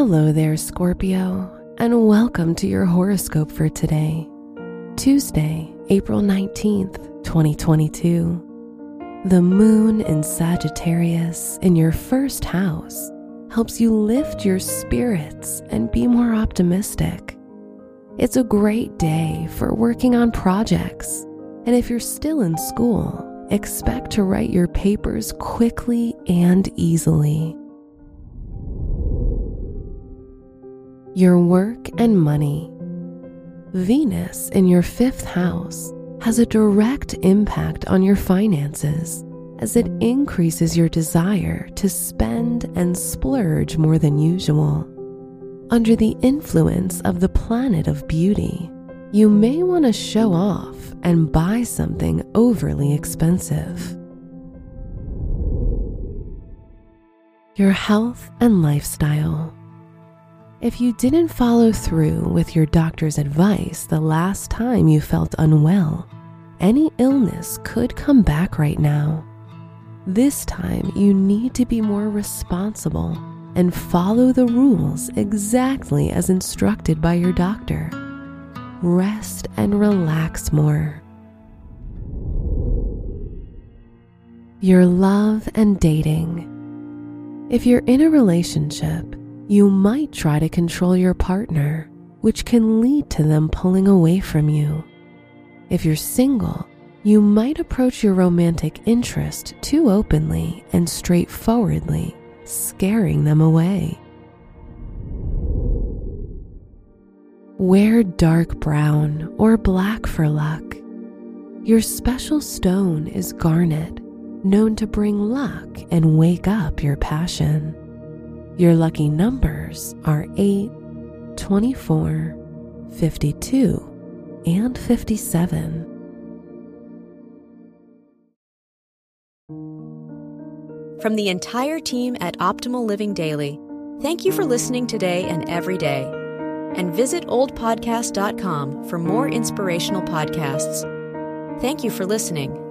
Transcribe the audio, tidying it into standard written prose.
Hello there, Scorpio, and welcome to your horoscope for today, Tuesday, April 19th, 2022. The moon in Sagittarius in your first house helps you lift your spirits and be more optimistic. It's a great day for working on projects, and if you're still in school, expect to write your papers quickly and easily. Your work and money. Venus in your fifth house has a direct impact on your finances as it increases your desire to spend and splurge more than usual. Under the influence of the planet of beauty, you may want to show off and buy something overly expensive. Your health and lifestyle. If you didn't follow through with your doctor's advice the last time you felt unwell, any illness could come back right now. This time, you need to be more responsible and follow the rules exactly as instructed by your doctor. Rest and relax more. Your love and dating. If you're in a relationship, you might try to control your partner, which can lead to them pulling away from you. If you're single, you might approach your romantic interest too openly and straightforwardly, scaring them away. Wear dark brown or black for luck. Your special stone is garnet, known to bring luck and wake up your passion. Your lucky numbers are 8, 24, 52, and 57. From the entire team at Optimal Living Daily, thank you for listening today and every day. And visit oldpodcast.com for more inspirational podcasts. Thank you for listening.